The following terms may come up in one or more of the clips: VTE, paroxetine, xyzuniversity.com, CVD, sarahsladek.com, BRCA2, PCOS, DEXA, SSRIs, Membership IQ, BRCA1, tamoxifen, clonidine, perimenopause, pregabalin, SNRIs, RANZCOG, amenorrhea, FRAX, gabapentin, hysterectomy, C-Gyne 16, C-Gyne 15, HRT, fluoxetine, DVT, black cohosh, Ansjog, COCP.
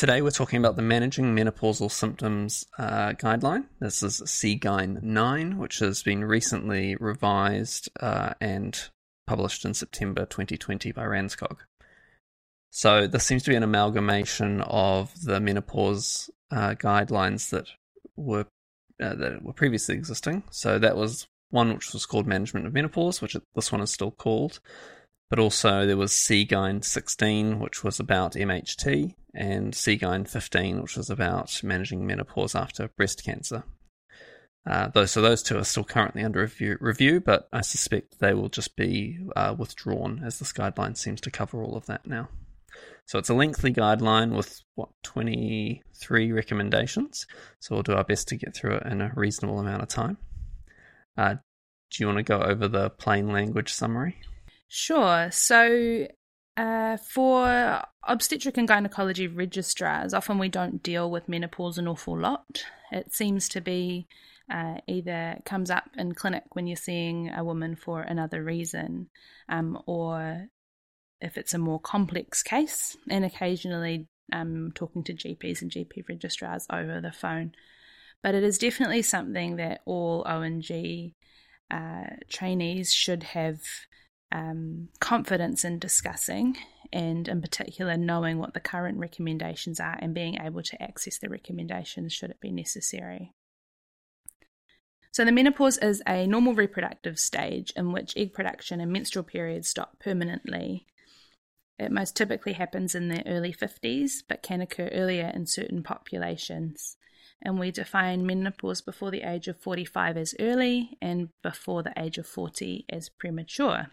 Today we're talking about the Managing Menopausal Symptoms Guideline. This is C-Gyne 9, which has been recently revised and published in September 2020 by RANZCOG. So this seems to be an amalgamation of the menopause guidelines that were previously existing. So that was one which was called Management of Menopause, which this one is still called. But also there was C-Gyne 16, which was about MHT, and C-Gyne 15, which was about managing menopause after breast cancer. Those two are still currently under review, but I suspect they will just be withdrawn, as this guideline seems to cover all of that now. So it's a lengthy guideline with, 23 recommendations. So we'll do our best to get through it in a reasonable amount of time. Do you want to go over the plain language summary? Sure. So for obstetric and gynecology registrars, often we don't deal with menopause an awful lot. It seems to be either comes up in clinic when you're seeing a woman for another reason, or if it's a more complex case, and occasionally talking to GPs and GP registrars over the phone. But it is definitely something that all O&G trainees should have confidence in discussing, and in particular knowing what the current recommendations are and being able to access the recommendations should it be necessary. So the menopause is a normal reproductive stage in which egg production and menstrual periods stop permanently. It most typically happens in the early 50s, but can occur earlier in certain populations. And we define menopause before the age of 45 as early and before the age of 40 as premature.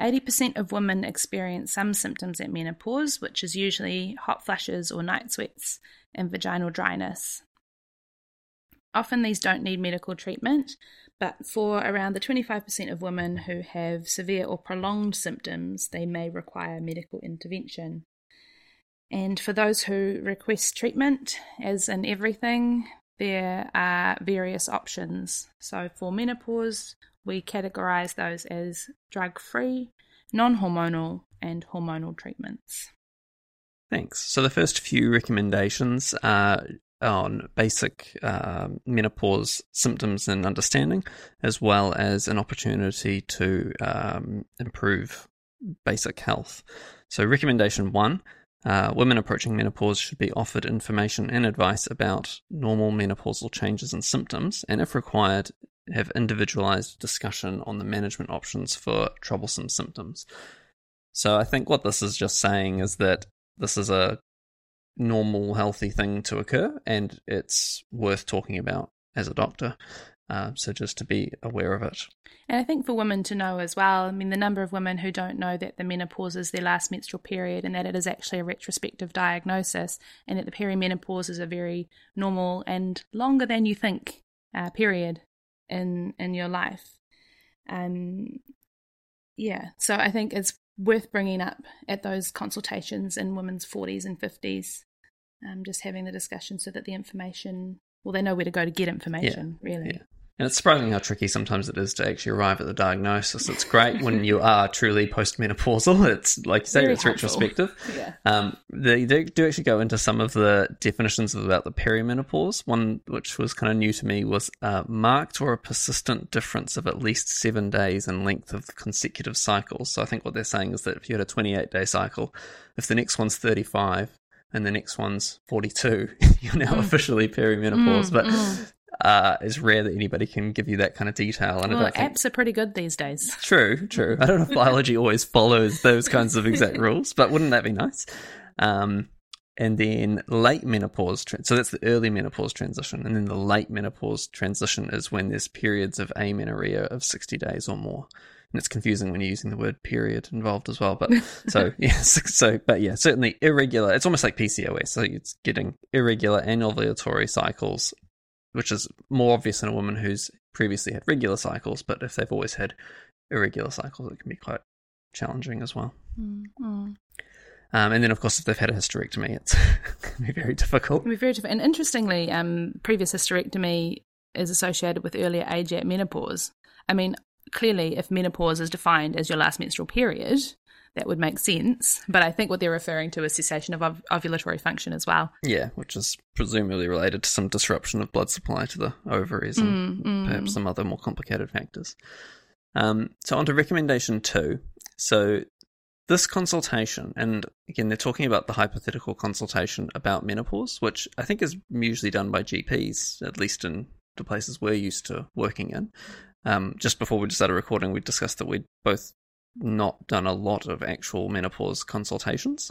80% of women experience some symptoms at menopause, which is usually hot flushes or night sweats and vaginal dryness. Often these don't need medical treatment, but for around the 25% of women who have severe or prolonged symptoms, they may require medical intervention. And for those who request treatment, as in everything, there are various options. So for menopause, we categorise those as drug-free, non-hormonal, and hormonal treatments. Thanks. So the first few recommendations are on basic menopause symptoms and understanding, as well as an opportunity to improve basic health. So recommendation 1, women approaching menopause should be offered information and advice about normal menopausal changes and symptoms, and if required, have individualized discussion on the management options for troublesome symptoms. So I think what this is just saying is that this is a normal, healthy thing to occur, and it's worth talking about as a doctor. So just to be aware of it. And I think for women to know as well, I mean, the number of women who don't know that the menopause is their last menstrual period and that it is actually a retrospective diagnosis, and that the perimenopause is a very normal and longer than you think period in your life. So I think it's worth bringing up at those consultations in women's 40s and 50s, just having the discussion so that the information, well, they know where to go to get information, really. Yeah. And it's surprising how tricky sometimes it is to actually arrive at the diagnosis. It's great when you are truly postmenopausal. It's, like you say, very it's helpful. Retrospective. Yeah. They do actually go into some of the definitions about the perimenopause. One which was kind of new to me was marked or a persistent difference of at least 7 days in length of consecutive cycles. So I think what they're saying is that if you had a 28-day cycle, if the next one's 35 and the next one's 42, you're now officially perimenopause. It's rare that anybody can give you that kind of detail. And apps are pretty good these days. True. I don't know if biology always follows those kinds of exact rules, but wouldn't that be nice? And then late menopause, so that's the early menopause transition, and then the late menopause transition is when there's periods of amenorrhea of 60 days or more. And it's confusing when you're using the word "period" involved as well. But certainly irregular. It's almost like PCOS. So it's getting irregular and ovulatory cycles, which is more obvious in a woman who's previously had regular cycles. But if they've always had irregular cycles, it can be quite challenging as well. Mm-hmm. And then, of course, if they've had a hysterectomy, it's can be very difficult. It can be very difficult. And interestingly, previous hysterectomy is associated with earlier age at menopause. I mean, clearly, if menopause is defined as your last menstrual period, that would make sense. But I think what they're referring to is cessation of ovulatory function as well. Yeah, which is presumably related to some disruption of blood supply to the ovaries and perhaps some other more complicated factors. So on to recommendation 2. So this consultation, and again, they're talking about the hypothetical consultation about menopause, which I think is usually done by GPs, at least in the places we're used to working in. Just before we started recording, we discussed that we'd both not done a lot of actual menopause consultations,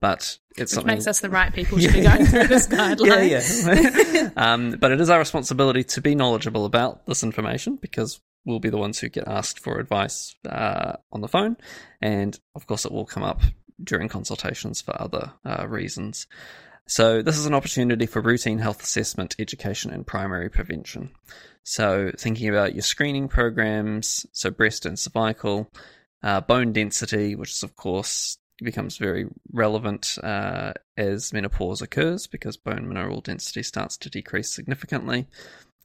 but it's something... Which makes us the right people to be going through this guideline. Yeah, yeah. But it is our responsibility to be knowledgeable about this information, because we'll be the ones who get asked for advice on the phone, and of course it will come up during consultations for other reasons. So this is an opportunity for routine health assessment, education, and primary prevention. So thinking about your screening programs, so breast and cervical, bone density, which is of course becomes very relevant as menopause occurs, because bone mineral density starts to decrease significantly,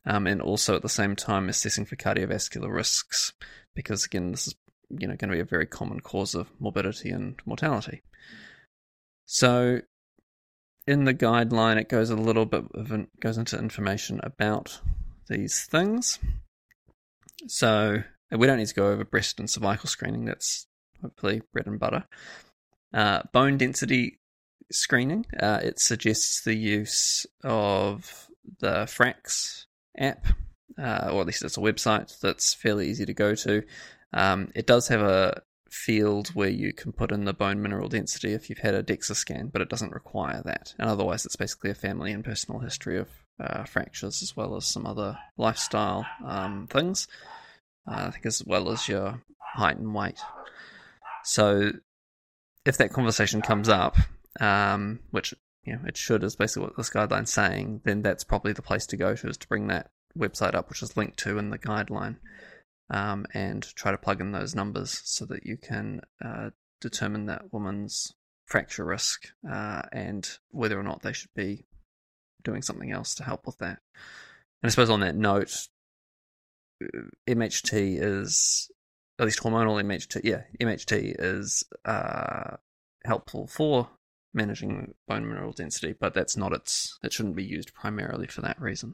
and also at the same time assessing for cardiovascular risks, because again this is going to be a very common cause of morbidity and mortality. So in the guideline, it goes a little bit goes into information about these things. So we don't need to go over breast and cervical screening. That's hopefully bread and butter. Bone density screening. It suggests the use of the FRAX app, or at least it's a website that's fairly easy to go to. It does have a field where you can put in the bone mineral density if you've had a DEXA scan, but it doesn't require that. And otherwise, it's basically a family and personal history of fractures, as well as some other lifestyle things, I think, as well as your height and weight. So if that conversation comes up, which it should, is basically what this guideline's saying, then that's probably the place to go to, is to bring that website up, which is linked to in the guideline. And try to plug in those numbers so that you can determine that woman's fracture risk and whether or not they should be doing something else to help with that. And I suppose on that note, MHT is, at least hormonal MHT, MHT is helpful for managing bone mineral density, but that's not it shouldn't be used primarily for that reason.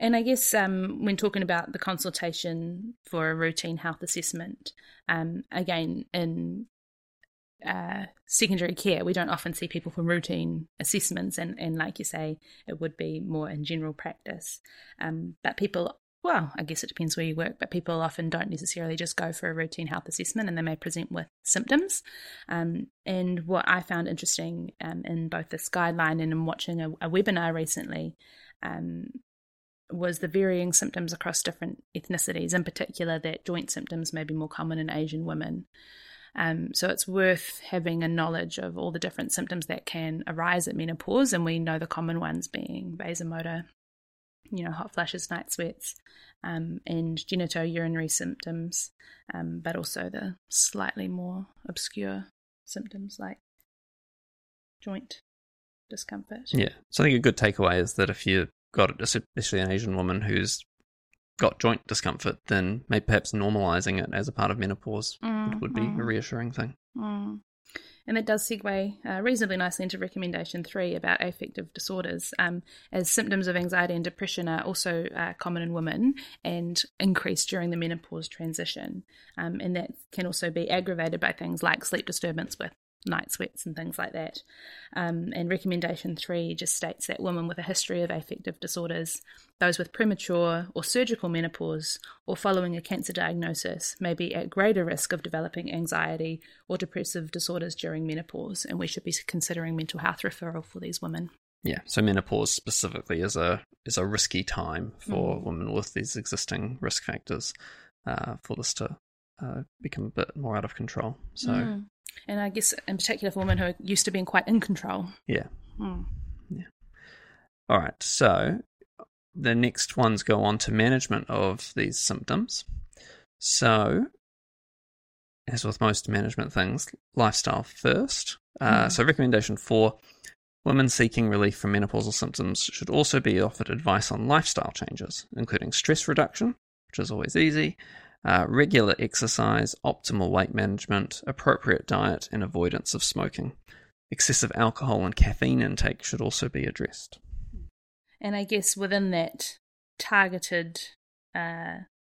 And I guess when talking about the consultation for a routine health assessment, again, in secondary care, we don't often see people for routine assessments. And like you say, it would be more in general practice. But people, I guess it depends where you work, but people often don't necessarily just go for a routine health assessment, and they may present with symptoms. And what I found interesting in both this guideline and in watching a webinar recently, was the varying symptoms across different ethnicities, in particular that joint symptoms may be more common in Asian women. So it's worth having a knowledge of all the different symptoms that can arise at menopause, and we know the common ones being vasomotor, hot flushes, night sweats, and genitourinary symptoms, but also the slightly more obscure symptoms like joint discomfort. Yeah, so I think a good takeaway is that if you got it, especially an Asian woman who's got joint discomfort, then maybe perhaps normalising it as a part of menopause would be a reassuring thing. And that does segue reasonably nicely into recommendation 3 about affective disorders, as symptoms of anxiety and depression are also common in women and increase during the menopause transition. And that can also be aggravated by things like sleep disturbance with night sweats and things like that. And recommendation 3 just states that women with a history of affective disorders, those with premature or surgical menopause, or following a cancer diagnosis, may be at greater risk of developing anxiety or depressive disorders during menopause, and we should be considering mental health referral for these women. Yeah, so menopause specifically is a risky time for women with these existing risk factors for this to become a bit more out of control. So. And I guess in particular for women who are used to being quite in control. Yeah. Yeah. All right. So the next ones go on to management of these symptoms. So, as with most management things, lifestyle first. So recommendation 4, women seeking relief from menopausal symptoms should also be offered advice on lifestyle changes, including stress reduction, which is always easy, regular exercise, optimal weight management, appropriate diet, and avoidance of smoking. Excessive alcohol and caffeine intake should also be addressed. And I guess within that, targeted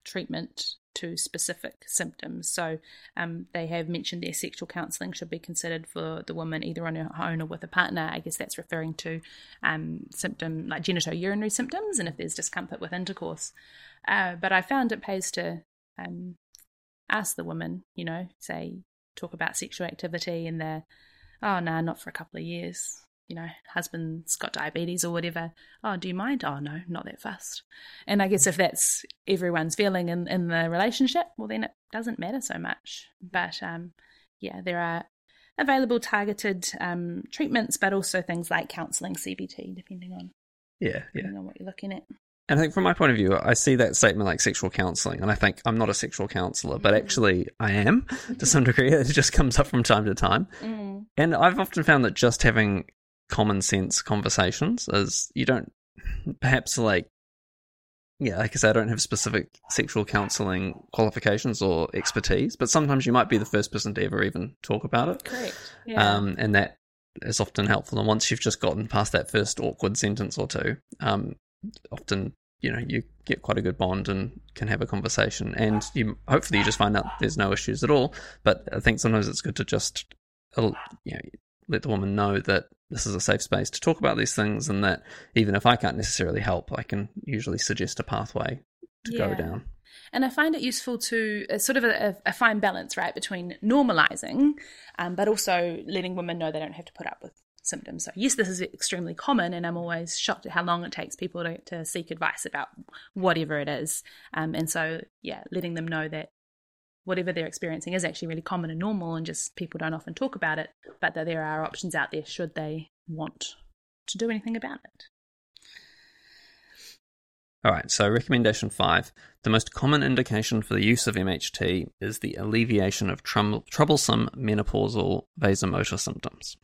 treatment to specific symptoms. So they have mentioned their sexual counselling should be considered for the woman either on her own or with a partner. I guess that's referring to symptom like genitourinary symptoms and if there's discomfort with intercourse. But I found it pays to ask the woman, you know, say, talk about sexual activity and they're, oh, no, not for a couple of years. You know, husband's got diabetes or whatever. Oh, do you mind? Oh, no, not that fast. And I guess if that's everyone's feeling in the relationship, well, then it doesn't matter so much. But, yeah, there are available targeted treatments, but also things like counselling, CBT, depending on, depending on what you're looking at. And I think from my point of view, I see that statement like sexual counselling, and I think I'm not a sexual counsellor, but actually I am to some degree. It just comes up from time to time. Mm. And I've often found that just having common sense conversations is you don't perhaps like I say, I don't have specific sexual counselling qualifications or expertise, but sometimes you might be the first person to ever even talk about it. Correct. Yeah. And that is often helpful. And once you've just gotten past that first awkward sentence or two, often you get quite a good bond and can have a conversation, and you just find out there's no issues at all. But I think sometimes it's good to just let the woman know that this is a safe space to talk about these things, and that even if I can't necessarily help, I can usually suggest a pathway to go down. And I find it useful to sort of a fine balance, right, between normalising, but also letting women know they don't have to put up with symptoms. So yes, this is extremely common, and I'm always shocked at how long it takes people to seek advice about whatever it is. And so, letting them know that whatever they're experiencing is actually really common and normal, and just people don't often talk about it, but that there are options out there should they want to do anything about it. All right, so recommendation 5. The most common indication for the use of MHT is the alleviation of troublesome menopausal vasomotor symptoms.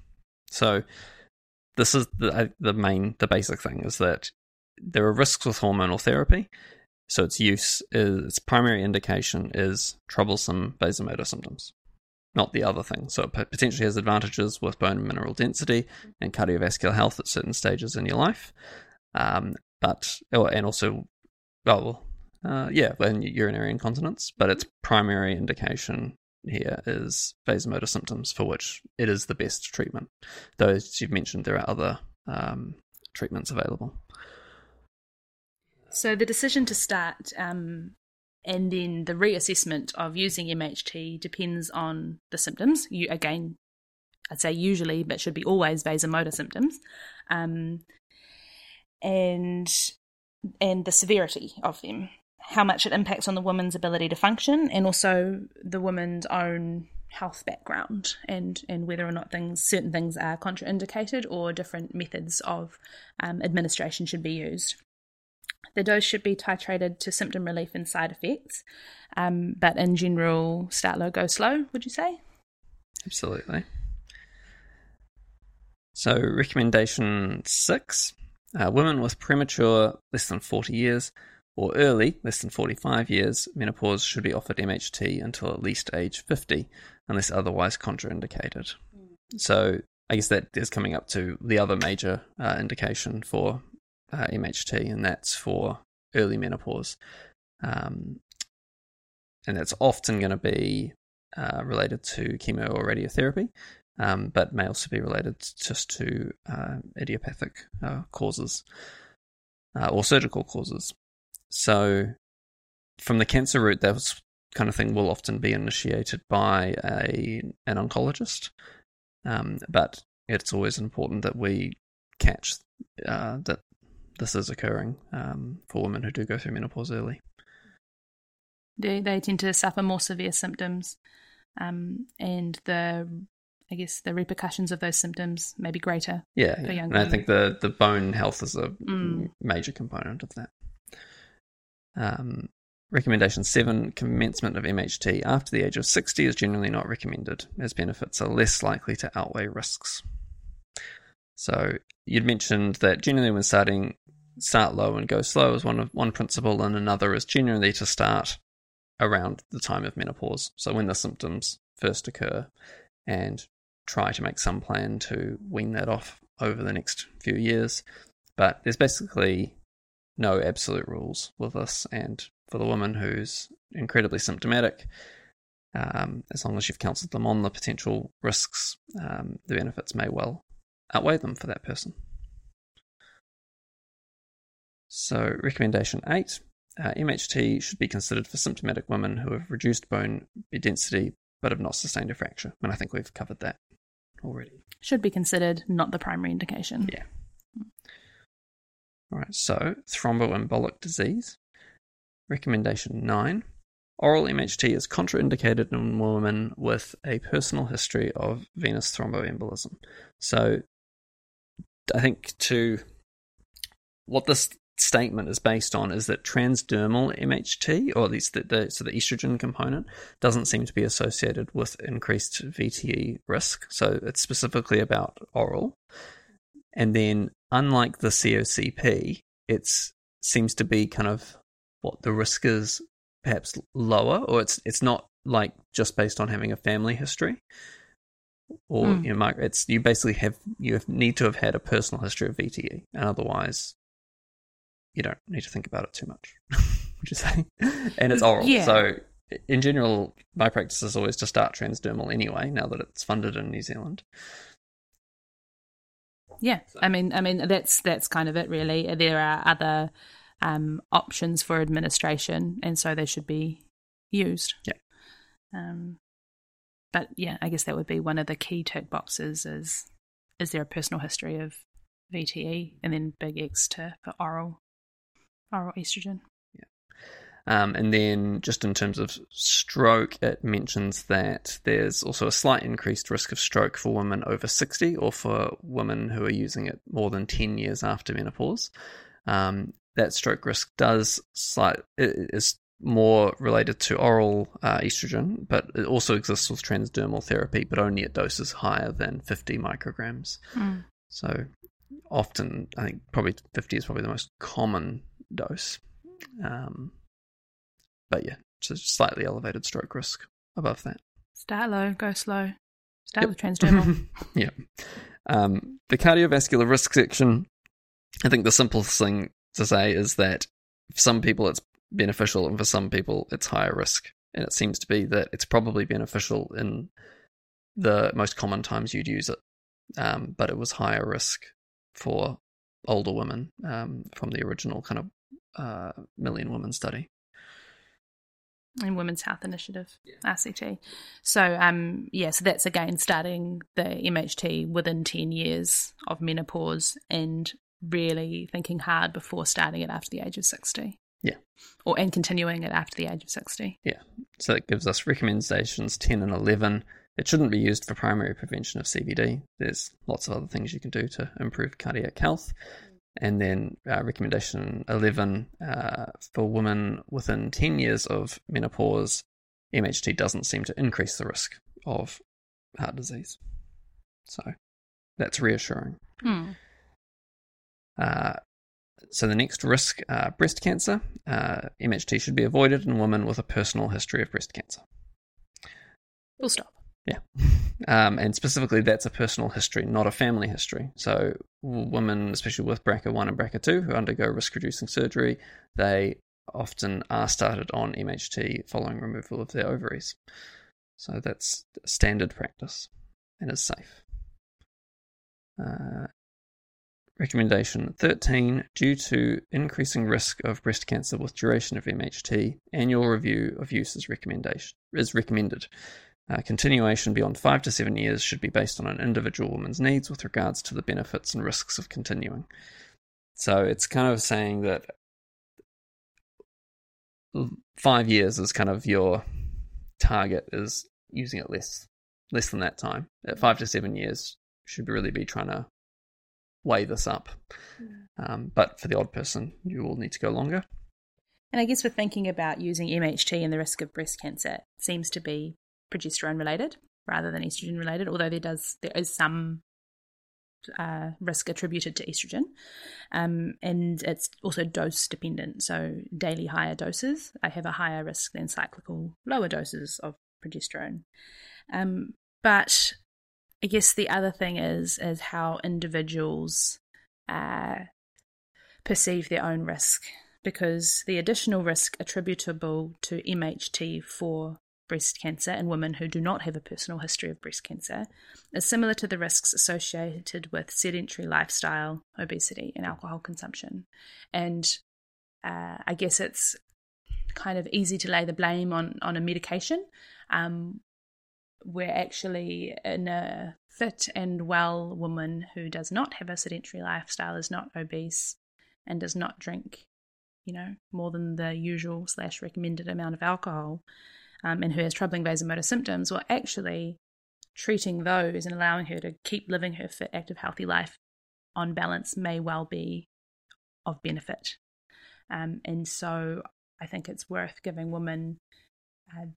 So this is the basic thing, is that there are risks with hormonal therapy. So its primary indication is troublesome vasomotor symptoms, not the other thing. So it potentially has advantages with bone and mineral density and cardiovascular health at certain stages in your life, and urinary incontinence. But its primary indication here is vasomotor symptoms, for which it is the best treatment. Though, as you've mentioned, there are other treatments available. So the decision to start and then the reassessment of using MHT depends on the symptoms. Again, I'd say usually, but should be always, vasomotor symptoms, and the severity of them, how much it impacts on the woman's ability to function, and also the woman's own health background, and whether or not certain things are contraindicated or different methods of administration should be used. The dose should be titrated to symptom relief and side effects, but in general, start low, go slow, would you say? Absolutely. So recommendation 6, women with premature, less than 40 years, or early, less than 45 years, menopause should be offered MHT until at least age 50, unless otherwise contraindicated. So I guess that is coming up to the other major indication for MHT, and that's for early menopause, and that's often going to be related to chemo or radiotherapy, but may also be related just to idiopathic causes or surgical causes. So from the cancer route, that kind of thing will often be initiated by an oncologist, but it's always important that we catch that this is occurring for women who do go through menopause early. They tend to suffer more severe symptoms, and the repercussions of those symptoms may be greater. For young women. I think the bone health is a major component of that. Recommendation 7: commencement of MHT after the age of 60 is generally not recommended, as benefits are less likely to outweigh risks. So you'd mentioned that generally when start low and go slow is one principle, and another is generally to start around the time of menopause, so when the symptoms first occur, and try to make some plan to wean that off over the next few years. But there's basically no absolute rules with this, and for the woman who's incredibly symptomatic, as long as you've counselled them on the potential risks, the benefits may well outweigh them for that person. So recommendation 8, MHT should be considered for symptomatic women who have reduced bone density but have not sustained a fracture, and I think we've covered that already. Should be considered, not the primary indication. Yeah. All right, so thromboembolic disease. Recommendation 9. Oral MHT is contraindicated in women with a personal history of venous thromboembolism. So I think what this statement is based on is that transdermal MHT, or at least the estrogen component, doesn't seem to be associated with increased VTE risk. So it's specifically about oral. And then unlike the COCP, it seems to be kind of what the risk is, perhaps lower, or it's not like just based on having a family history, or you basically need to have had a personal history of VTE, and otherwise you don't need to think about it too much, would you say? And it's oral, yeah. So in general, my practice is always to start transdermal anyway, now that it's funded in New Zealand. Yeah, so. I mean that's kind of it, really. There are other options for administration, and so they should be used. Yeah. But yeah, I guess that would be one of the key tick boxes is there a personal history of VTE, and then big X for oral estrogen. Yeah. And then just in terms of stroke, it mentions that there's also a slight increased risk of stroke for women over 60, or for women who are using it more than 10 years after menopause. That stroke risk is more related to oral estrogen, but it also exists with transdermal therapy, but only at doses higher than 50 micrograms. Mm. So often, I think probably 50 is probably the most common dose. But yeah, so slightly elevated stroke risk above that. Start low, go slow. Start with transdermal. Yeah. The cardiovascular risk section, I think the simplest thing to say is that for some people it's beneficial and for some people it's higher risk, and it seems to be that it's probably beneficial in the most common times you'd use it, but it was higher risk for older women from the original kind of Million Women study and Women's Health Initiative, yeah. RCT. So so that's again starting the MHT within 10 years of menopause, and really thinking hard before starting it after the age of 60. Yeah. And continuing it after the age of 60. Yeah. So that gives us recommendations 10 and 11. It shouldn't be used for primary prevention of CVD. There's lots of other things you can do to improve cardiac health. And then recommendation 11, for women within 10 years of menopause, MHT doesn't seem to increase the risk of heart disease. So that's reassuring. Hmm. So the next risk, breast cancer. MHT should be avoided in women with a personal history of breast cancer. We'll stop. Yeah. And specifically, that's a personal history, not a family history. So women, especially with BRCA1 and BRCA2, who undergo risk-reducing surgery, they often are started on MHT following removal of their ovaries. So that's standard practice and is safe. Recommendation 13, due to increasing risk of breast cancer with duration of MHT, annual review of use is recommended. Continuation beyond 5 to 7 years should be based on an individual woman's needs with regards to the benefits and risks of continuing. So it's kind of saying that 5 years is kind of your target, is using it less than that time. At 5 to 7 years, should really be trying to weigh this up, but for the odd person you will need to go longer. And I guess we're thinking about using MHT and the risk of breast cancer, it seems to be progesterone related rather than estrogen related, although there is some risk attributed to estrogen. And it's also dose dependent. So daily higher doses, I have a higher risk than cyclical lower doses of progesterone. But I guess the other thing is how individuals perceive their own risk, because the additional risk attributable to MHT for breast cancer in women who do not have a personal history of breast cancer is similar to the risks associated with sedentary lifestyle, obesity, and alcohol consumption. And I guess it's kind of easy to lay the blame on a medication. We're actually in a fit and well woman who does not have a sedentary lifestyle, is not obese, and does not drink, you know, more than the usual / recommended amount of alcohol, and who has troubling vasomotor symptoms, well, actually treating those and allowing her to keep living her fit, active, healthy life on balance may well be of benefit. And so I think it's worth giving women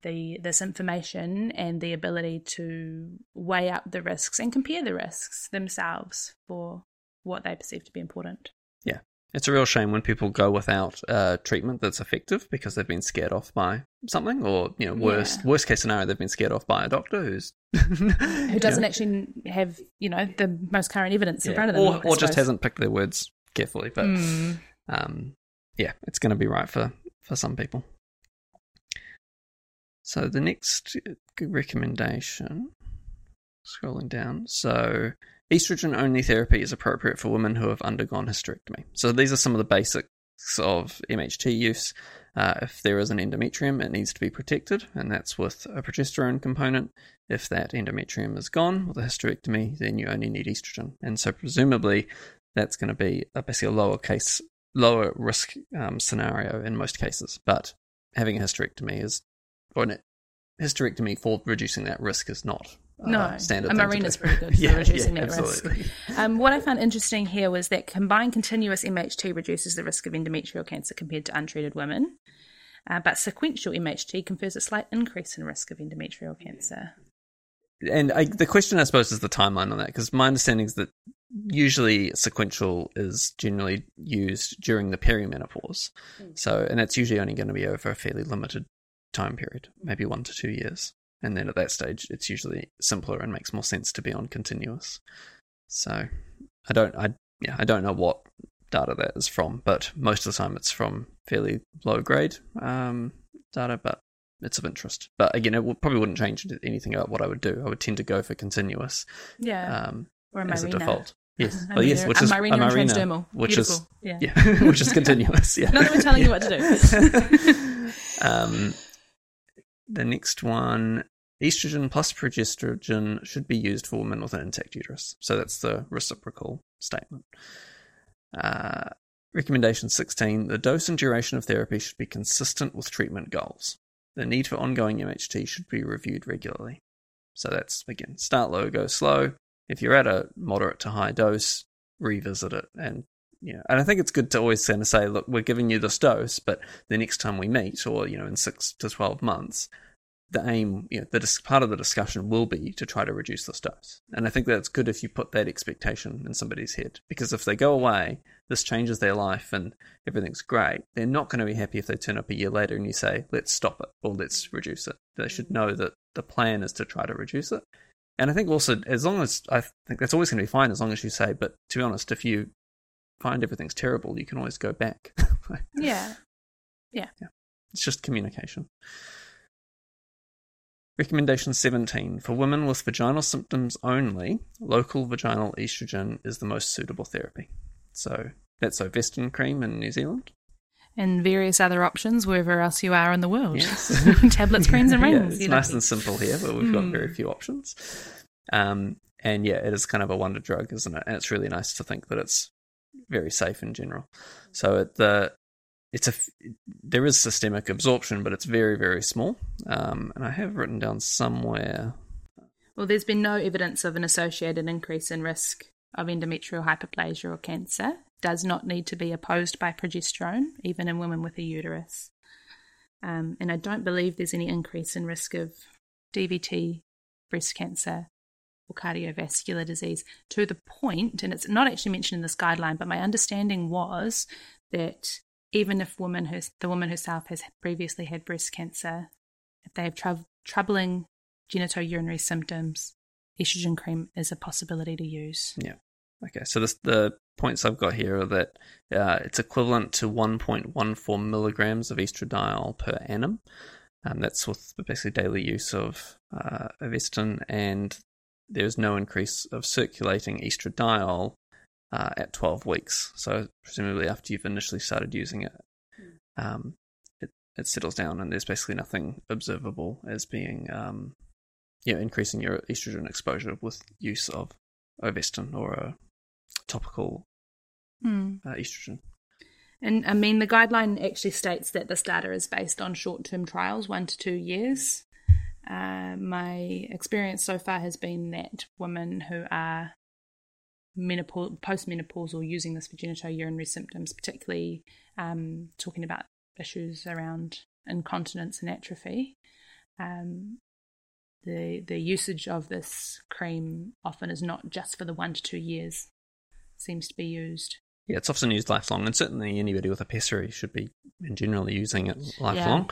this information and the ability to weigh up the risks and compare the risks themselves for what they perceive to be important. Yeah. It's a real shame when people go without treatment that's effective because they've been scared off by something, or, you know, worst case scenario, they've been scared off by a doctor who doesn't actually have, you know, the most current evidence in front of them, or just hasn't picked their words carefully. But it's going to be right for some people. So the next recommendation, scrolling down, so. Estrogen-only therapy is appropriate for women who have undergone hysterectomy. So these are some of the basics of MHT use. If there is an endometrium, it needs to be protected, and that's with a progesterone component. If that endometrium is gone with a hysterectomy, then you only need estrogen. And so presumably that's going to be basically a lower risk scenario in most cases. But having a hysterectomy for reducing that risk is not. No, a marina's pretty good for reducing that risk. What I found interesting here was that combined continuous MHT reduces the risk of endometrial cancer compared to untreated women, but sequential MHT confers a slight increase in risk of endometrial cancer. And the question, I suppose, is the timeline on that, because my understanding is that usually sequential is generally used during the perimenopause. So, and that's usually only going to be over a fairly limited time period, maybe 1 to 2 years. And then at that stage, it's usually simpler and makes more sense to be on continuous. So I don't know what data that is from, but most of the time it's from fairly low grade data, but it's of interest. But again, it probably wouldn't change anything about what I would do. I would tend to go for continuous, or as a default. Yes, which is marina and transdermal, which is which is continuous. Yeah, not that we're telling you what to do. The next one, estrogen plus progesterone should be used for women with an intact uterus. So that's the reciprocal statement. Recommendation 16, the dose and duration of therapy should be consistent with treatment goals. The need for ongoing MHT should be reviewed regularly. So that's, again, start low, go slow. If you're at a moderate to high dose, revisit it. And I think it's good to always kind of say, look, we're giving you this dose, but the next time we meet, or, you know, in 6 to 12 months, the aim, you know, part of the discussion will be to try to reduce this dose. And I think that's good if you put that expectation in somebody's head, because if they go away, this changes their life and everything's great. They're not going to be happy if they turn up a year later and you say, let's stop it or let's reduce it. They should know that the plan is to try to reduce it. And I think also, I think that's always going to be fine as long as you say, but to be honest, if you find everything's terrible, you can always go back. Yeah. It's just communication. Recommendation 17. For women with vaginal symptoms only, local vaginal estrogen is the most suitable therapy. So that's Ovestin cream in New Zealand. And various other options wherever else you are in the world. Yes. Tablets, creams and rings. It's nice and simple here, but we've got very few options. And yeah, it is kind of a wonder drug, isn't it? And it's really nice to think that it's very safe in general. So there is systemic absorption, but it's very, very small. And I have written down somewhere. Well, there's been no evidence of an associated increase in risk of endometrial hyperplasia or cancer. Does not need to be opposed by progesterone, even in women with a uterus. And I don't believe there's any increase in risk of DVT, breast cancer, or cardiovascular disease to the point, and it's not actually mentioned in this guideline, but my understanding was that even if the woman herself has previously had breast cancer, if they have troubling genitourinary symptoms, estrogen cream is a possibility to use. Yeah. Okay, so the points I've got here are that it's equivalent to 1.14 milligrams of estradiol per annum. That's with basically daily use of Ovestin, and there's no increase of circulating estradiol at 12 weeks. So presumably after you've initially started using it, it settles down, and there's basically nothing observable as being increasing your estrogen exposure with use of Ovestin or a topical estrogen. And I mean, the guideline actually states that this data is based on short-term trials, 1 to 2 years. My experience so far has been that women who are postmenopausal using this for genitourinary symptoms, particularly talking about issues around incontinence and atrophy, the usage of this cream often is not just for the 1 to 2 years. It seems to be used. Yeah, it's often used lifelong, and certainly anybody with a pessary should be generally using it lifelong.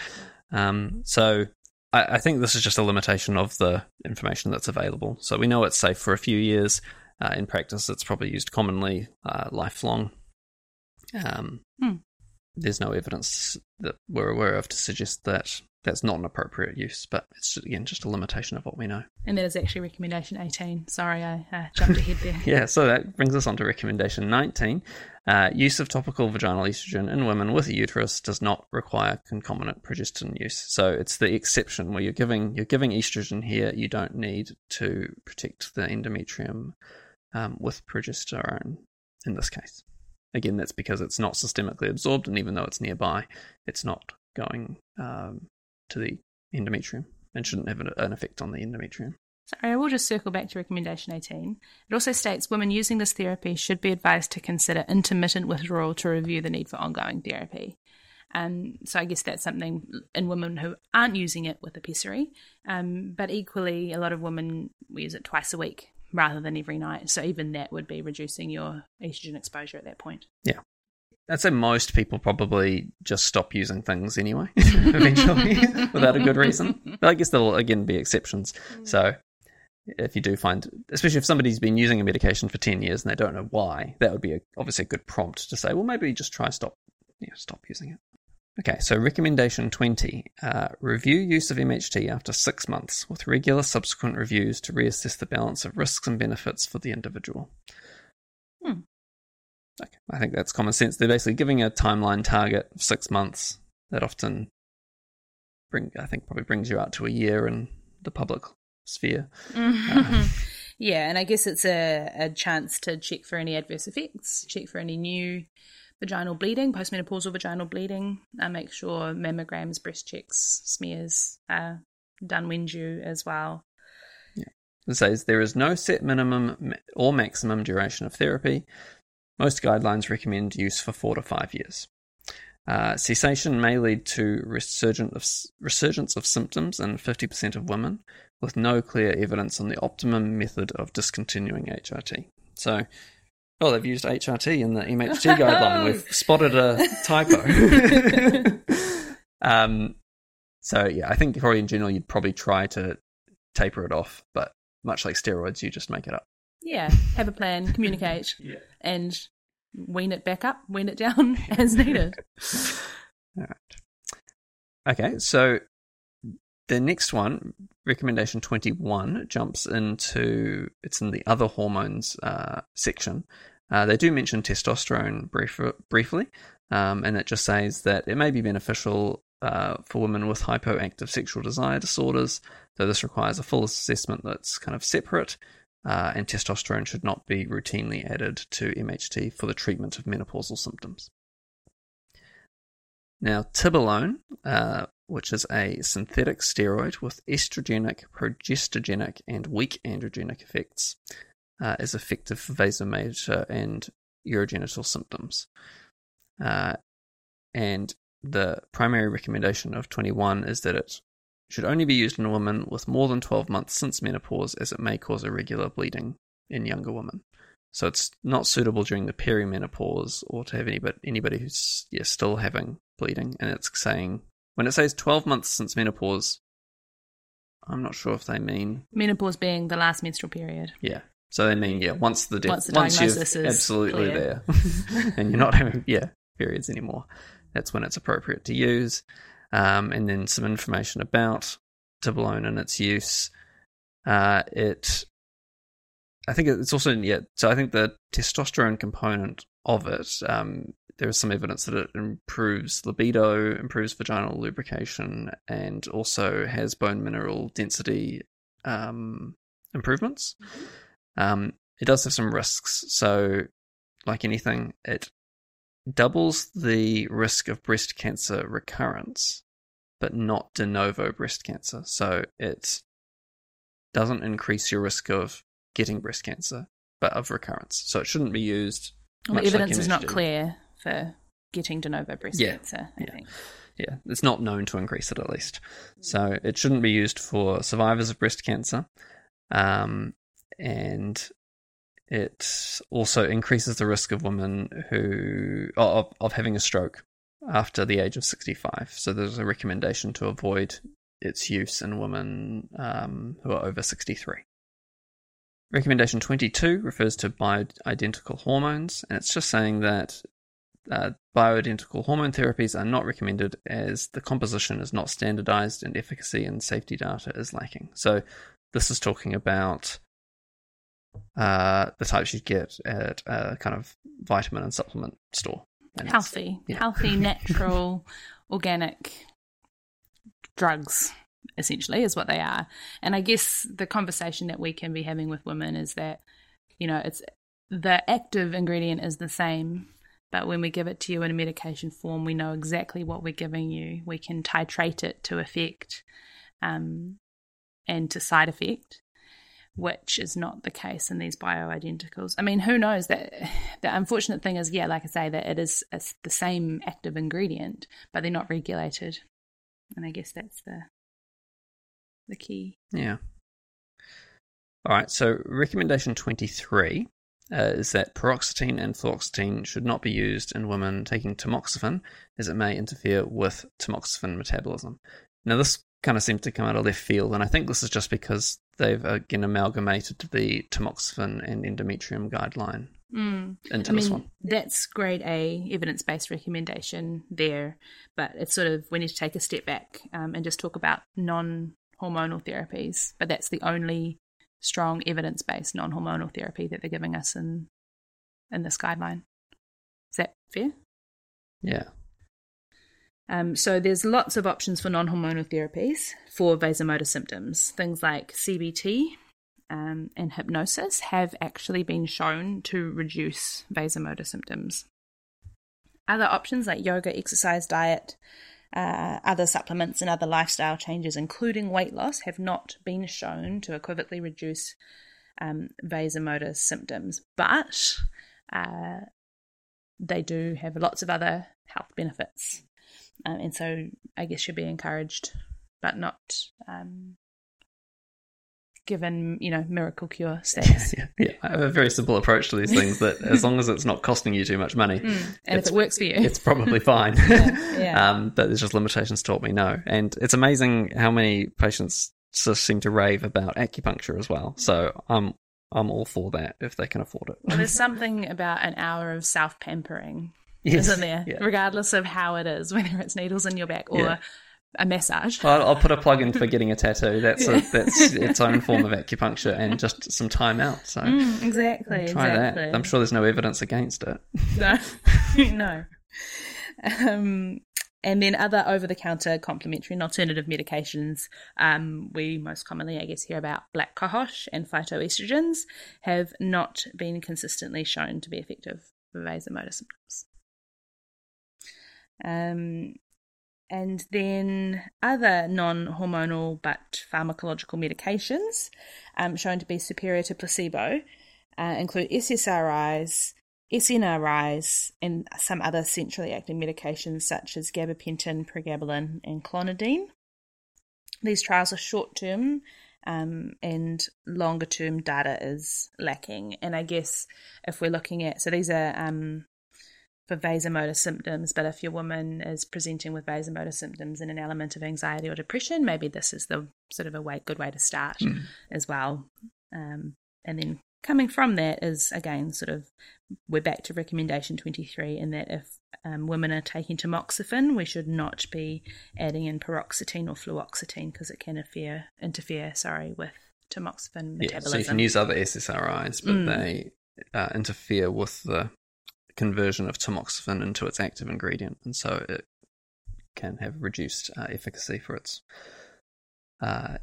Yeah. So I think this is just a limitation of the information that's available. So we know it's safe for a few years. In practice, it's probably used commonly lifelong. There's no evidence that we're aware of to suggest that that's not an appropriate use, but it's, again, just a limitation of what we know. And that is actually recommendation 18. Sorry, I jumped ahead there. Yeah, so that brings us on to recommendation 19. Use of topical vaginal estrogen in women with a uterus does not require concomitant progestin use. So it's the exception where you're giving estrogen here. You don't need to protect the endometrium with progesterone in this case. Again, that's because it's not systemically absorbed, and even though it's nearby, it's not going to the endometrium and shouldn't have an effect on the endometrium. Sorry, I will just circle back to recommendation 18. It also states women using this therapy should be advised to consider intermittent withdrawal to review the need for ongoing therapy. So I guess that's something in women who aren't using it with a pessary, but equally a lot of women use it twice a week rather than every night. So even that would be reducing your estrogen exposure at that point. Yeah. I'd say most people probably just stop using things anyway, eventually, without a good reason. But I guess there'll, again, be exceptions. So if you do find, especially if somebody's been using a medication for 10 years and they don't know why, that would be obviously a good prompt to say, well, maybe just try stop using it. Okay, so recommendation 20, review use of MHT after 6 months with regular subsequent reviews to reassess the balance of risks and benefits for the individual. Okay. I think that's common sense. They're basically giving a timeline target of 6 months. That often brings you out to a year in the public sphere. Yeah, and I guess it's a chance to check for any adverse effects, check for any new vaginal bleeding, postmenopausal vaginal bleeding, make sure mammograms, breast checks, smears are done when due as well. Yeah. It says there is no set minimum or maximum duration of therapy. Most guidelines recommend use for 4 to 5 years. Cessation may lead to resurgence of symptoms in 50% of women, with no clear evidence on the optimum method of discontinuing HRT. So, they've used HRT in the MHT guideline. We've spotted a typo. I think probably in general you'd probably try to taper it off, but much like steroids, you just make it up. Yeah, have a plan, communicate, yeah, and wean it back up, wean it down as needed. All right. Okay, so the next one, recommendation 21, jumps into, it's in the other hormones section. They do mention testosterone briefly, and it just says that it may be beneficial for women with hypoactive sexual desire disorders, though this requires a full assessment that's kind of separate. And testosterone should not be routinely added to MHT for the treatment of menopausal symptoms. Now, tibolone, which is a synthetic steroid with estrogenic, progestogenic, and weak androgenic effects, is effective for vasomotor and urogenital symptoms. And the primary recommendation of 21 is that it Should only be used in a woman with more than 12 months since menopause, as it may cause irregular bleeding in younger women. So it's not suitable during the perimenopause or to have anybody who's still having bleeding. And it's saying, when it says 12 months since menopause, I'm not sure if they mean... Menopause being the last menstrual period. Yeah. So they mean, once the diagnosis is absolutely clear. There and you're not having periods anymore. That's when it's appropriate to use. And then some information about tibolone and its use. I think it's also so I think the testosterone component of it, there is some evidence that it improves libido, improves vaginal lubrication, and also has bone mineral density improvements. It does have some risks. So, like anything, it doubles the risk of breast cancer recurrence, but not de novo breast cancer. So it doesn't increase your risk of getting breast cancer, but of recurrence. So it shouldn't be used. Well, the evidence is not clear for getting de novo breast cancer, I think. Yeah, it's not known to increase it, at least. So it shouldn't be used for survivors of breast cancer. And it also increases the risk of women of having a stroke after the age of 65. So there's a recommendation to avoid its use in women who are over 63. Recommendation 22 refers to bioidentical hormones, and it's just saying that bioidentical hormone therapies are not recommended as the composition is not standardized and efficacy and safety data is lacking. So this is talking about the types you get at a kind of vitamin and supplement store. And healthy, natural, organic drugs, essentially, is what they are. And I guess the conversation that we can be having with women is that, it's the active ingredient is the same, but when we give it to you in a medication form, we know exactly what we're giving you. We can titrate it to effect and to side effect, which is not the case in these bioidenticals. I mean, who knows? That the unfortunate thing is, like I say, that it's the same active ingredient, but they're not regulated. And I guess that's the key. Yeah. All right, so recommendation 23 is that paroxetine and fluoxetine should not be used in women taking tamoxifen, as it may interfere with tamoxifen metabolism. Now, this kind of seems to come out of left field, and I think this is just because they've again amalgamated the tamoxifen and endometrium guideline into this one. That's grade A evidence-based recommendation there, but it's sort of, we need to take a step back and just talk about non-hormonal therapies, but that's the only strong evidence-based non-hormonal therapy that they're giving us in this guideline. Is that fair? Yeah. So there's lots of options for non-hormonal therapies for vasomotor symptoms. Things like CBT and hypnosis have actually been shown to reduce vasomotor symptoms. Other options like yoga, exercise, diet, other supplements and other lifestyle changes, including weight loss, have not been shown to equivocally reduce vasomotor symptoms. But they do have lots of other health benefits. And so I guess you'd be encouraged, but not given, miracle cure status. Yeah. I have a very simple approach to these things, that as long as it's not costing you too much money. And if it works for you. It's probably fine. Yeah. But there's just limitations to what we know. And it's amazing how many patients just seem to rave about acupuncture as well. So I'm all for that if they can afford it. Well, there's something about an hour of self-pampering. Yes. Isn't there? Yeah. Regardless of how it is, whether it's needles in your back or a massage. Well, I'll put a plug in for getting a tattoo. That's that's its own form of acupuncture and just some time out. So exactly, try that. I'm sure there's no evidence against it. No. And then other over-the-counter complementary and alternative medications. We most commonly, I guess, hear about black cohosh and phytoestrogens have not been consistently shown to be effective for vasomotor symptoms. And then other non-hormonal but pharmacological medications shown to be superior to placebo include SSRIs, SNRIs, and some other centrally acting medications such as gabapentin, pregabalin, and clonidine. these trials are short-term and longer-term data is lacking. And I guess if we're looking at, so these are for vasomotor symptoms, but if your woman is presenting with vasomotor symptoms and an element of anxiety or depression, maybe this is the sort of good way to start as well. And then coming from that is, again, sort of we're back to recommendation 23 in that if women are taking tamoxifen, we should not be adding in paroxetine or fluoxetine because it can interfere with tamoxifen metabolism. Yeah, so you can use other SSRIs, but they interfere with the conversion of tamoxifen into its active ingredient, and so it can have reduced efficacy for its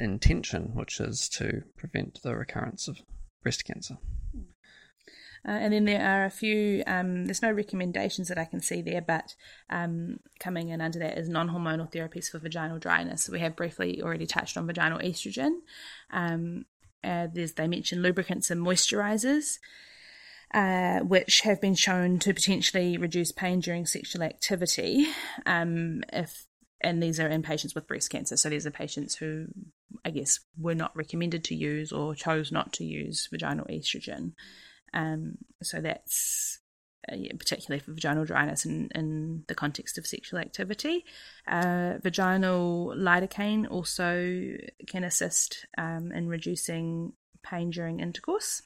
intention, which is to prevent the recurrence of breast cancer. And then there are a few, there's no recommendations that I can see there, but coming in under that is non-hormonal therapies for vaginal dryness. So we have briefly already touched on vaginal estrogen. They mention lubricants and moisturizers, which have been shown to potentially reduce pain during sexual activity. And these are in patients with breast cancer. So these are patients who, I guess, were not recommended to use or chose not to use vaginal estrogen. So that's particularly for vaginal dryness in the context of sexual activity. Vaginal lidocaine also can assist in reducing pain during intercourse.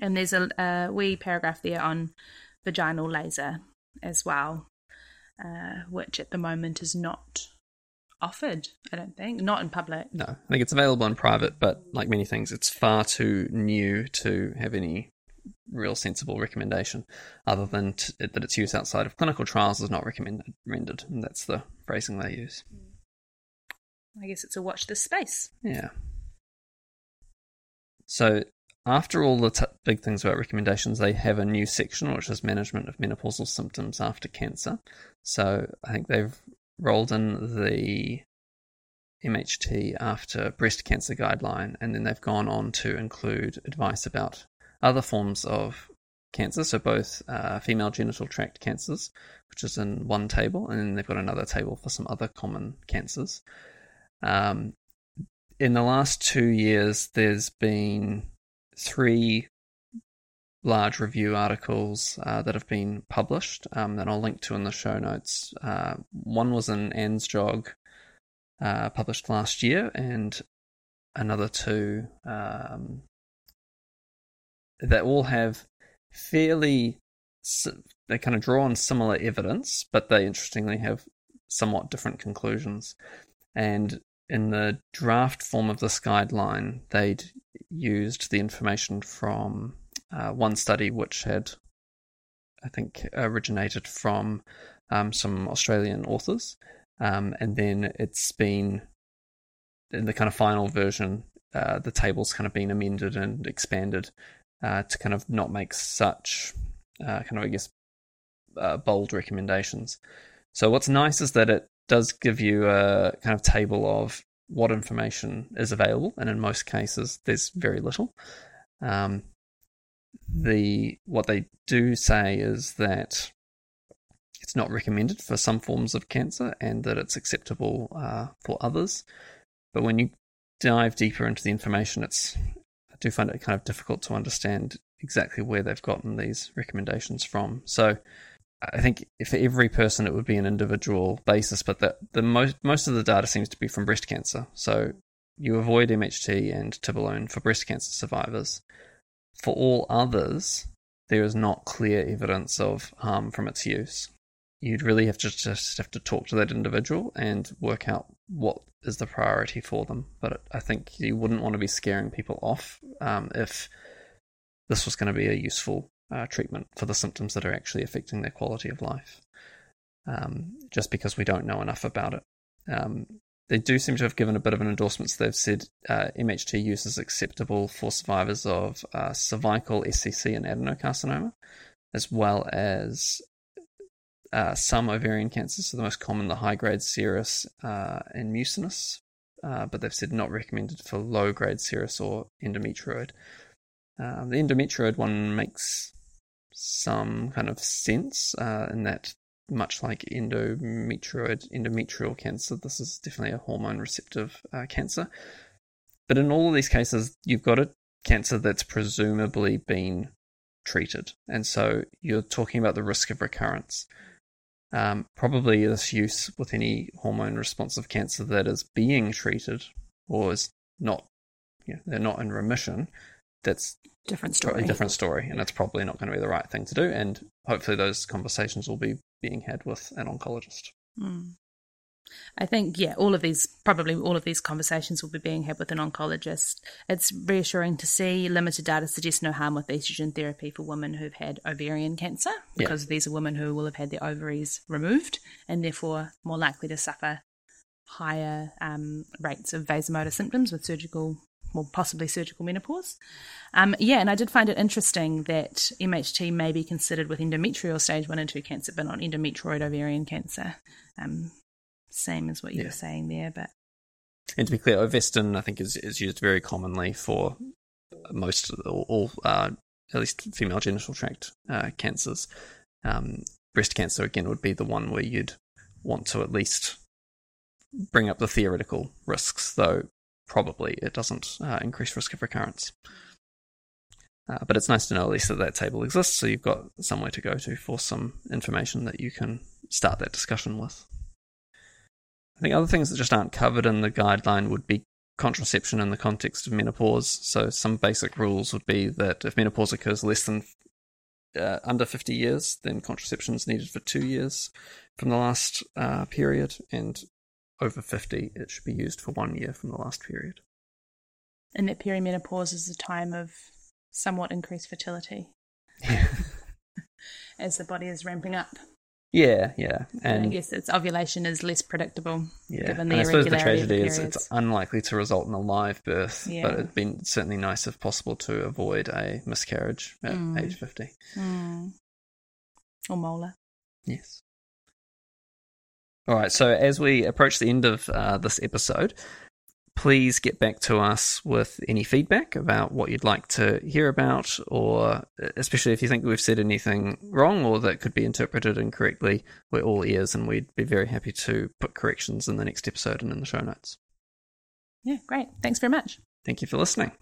And there's a wee paragraph there on vaginal laser as well, which at the moment is not offered, I don't think, not in public. No, I think it's available in private, but like many things, it's far too new to have any real sensible recommendation other than that its use outside of clinical trials is not recommended, and that's the phrasing they use. I guess it's a watch this space. Yeah. So after all the big things about recommendations, they have a new section, which is management of menopausal symptoms after cancer. So I think they've rolled in the MHT after breast cancer guideline, and then they've gone on to include advice about other forms of cancer, so both female genital tract cancers, which is in one table, and then they've got another table for some other common cancers. In the last 2 years, there's been 3 large review articles that have been published that I'll link to in the show notes. One was in Ansjog, published last year, and another 2 that all have they kind of draw on similar evidence, but they interestingly have somewhat different conclusions. And in the draft form of this guideline, they'd used the information from one study which had, I think, originated from some Australian authors. And then it's been, in the kind of final version, the table's kind of been amended and expanded to kind of not make such bold recommendations. So what's nice is that it does give you a kind of table of what information is available, and in most cases there's very little. What they do say is that it's not recommended for some forms of cancer and that it's acceptable for others. But when you dive deeper into the information, I do find it kind of difficult to understand exactly where they've gotten these recommendations from. So I think for every person it would be an individual basis, but most of the data seems to be from breast cancer. So you avoid MHT and tibolone for breast cancer survivors. For all others, there is not clear evidence of harm from its use. You'd really have to talk to that individual and work out what is the priority for them. But I think you wouldn't want to be scaring people off if this was going to be a useful treatment for the symptoms that are actually affecting their quality of life, just because we don't know enough about it. They do seem to have given a bit of an endorsement. So they've said MHT use is acceptable for survivors of cervical, SCC, and adenocarcinoma, as well as some ovarian cancers, so the most common, the high-grade serous and mucinous, but they've said not recommended for low-grade serous or endometrioid. The endometrioid one makes some kind of sense in that much like endometrial cancer, this is definitely a hormone receptive cancer. But in all of these cases, you've got a cancer that's presumably been treated. And so you're talking about the risk of recurrence. Probably this use with any hormone responsive cancer that is being treated or is not, they're not in remission, that's a different story, and it's probably not going to be the right thing to do. And hopefully those conversations will be being had with an oncologist. I think, all of these conversations will be being had with an oncologist. It's reassuring to see limited data suggests no harm with estrogen therapy for women who've had ovarian cancer, because these are women who will have had their ovaries removed and therefore more likely to suffer higher rates of vasomotor symptoms with possibly surgical menopause. And I did find it interesting that MHT may be considered with endometrial stage 1 and 2 cancer, but not endometrioid ovarian cancer. Same as what you were saying there, but... And to be clear, Ovestin, I think, is used very commonly for most, all at least female genital tract cancers. Breast cancer, again, would be the one where you'd want to at least bring up the theoretical risks, though probably it doesn't increase risk of recurrence. But it's nice to know at least that table exists, so you've got somewhere to go to for some information that you can start that discussion with. I think other things that just aren't covered in the guideline would be contraception in the context of menopause. So some basic rules would be that if menopause occurs less than under 50 years, then contraception is needed for 2 years from the last period, and over 50, it should be used for 1 year from the last period. And that perimenopause is a time of somewhat increased fertility as the body is ramping up. Yeah. And I guess its ovulation is less predictable given the irregularity. And I suppose the tragedy is it's unlikely to result in a live birth, but it'd been certainly nice if possible to avoid a miscarriage at age 50. Or molar. Yes. All right, so as we approach the end of this episode, please get back to us with any feedback about what you'd like to hear about, or especially if you think we've said anything wrong or that could be interpreted incorrectly. We're all ears, and we'd be very happy to put corrections in the next episode and in the show notes. Yeah, great. Thanks very much. Thank you for listening.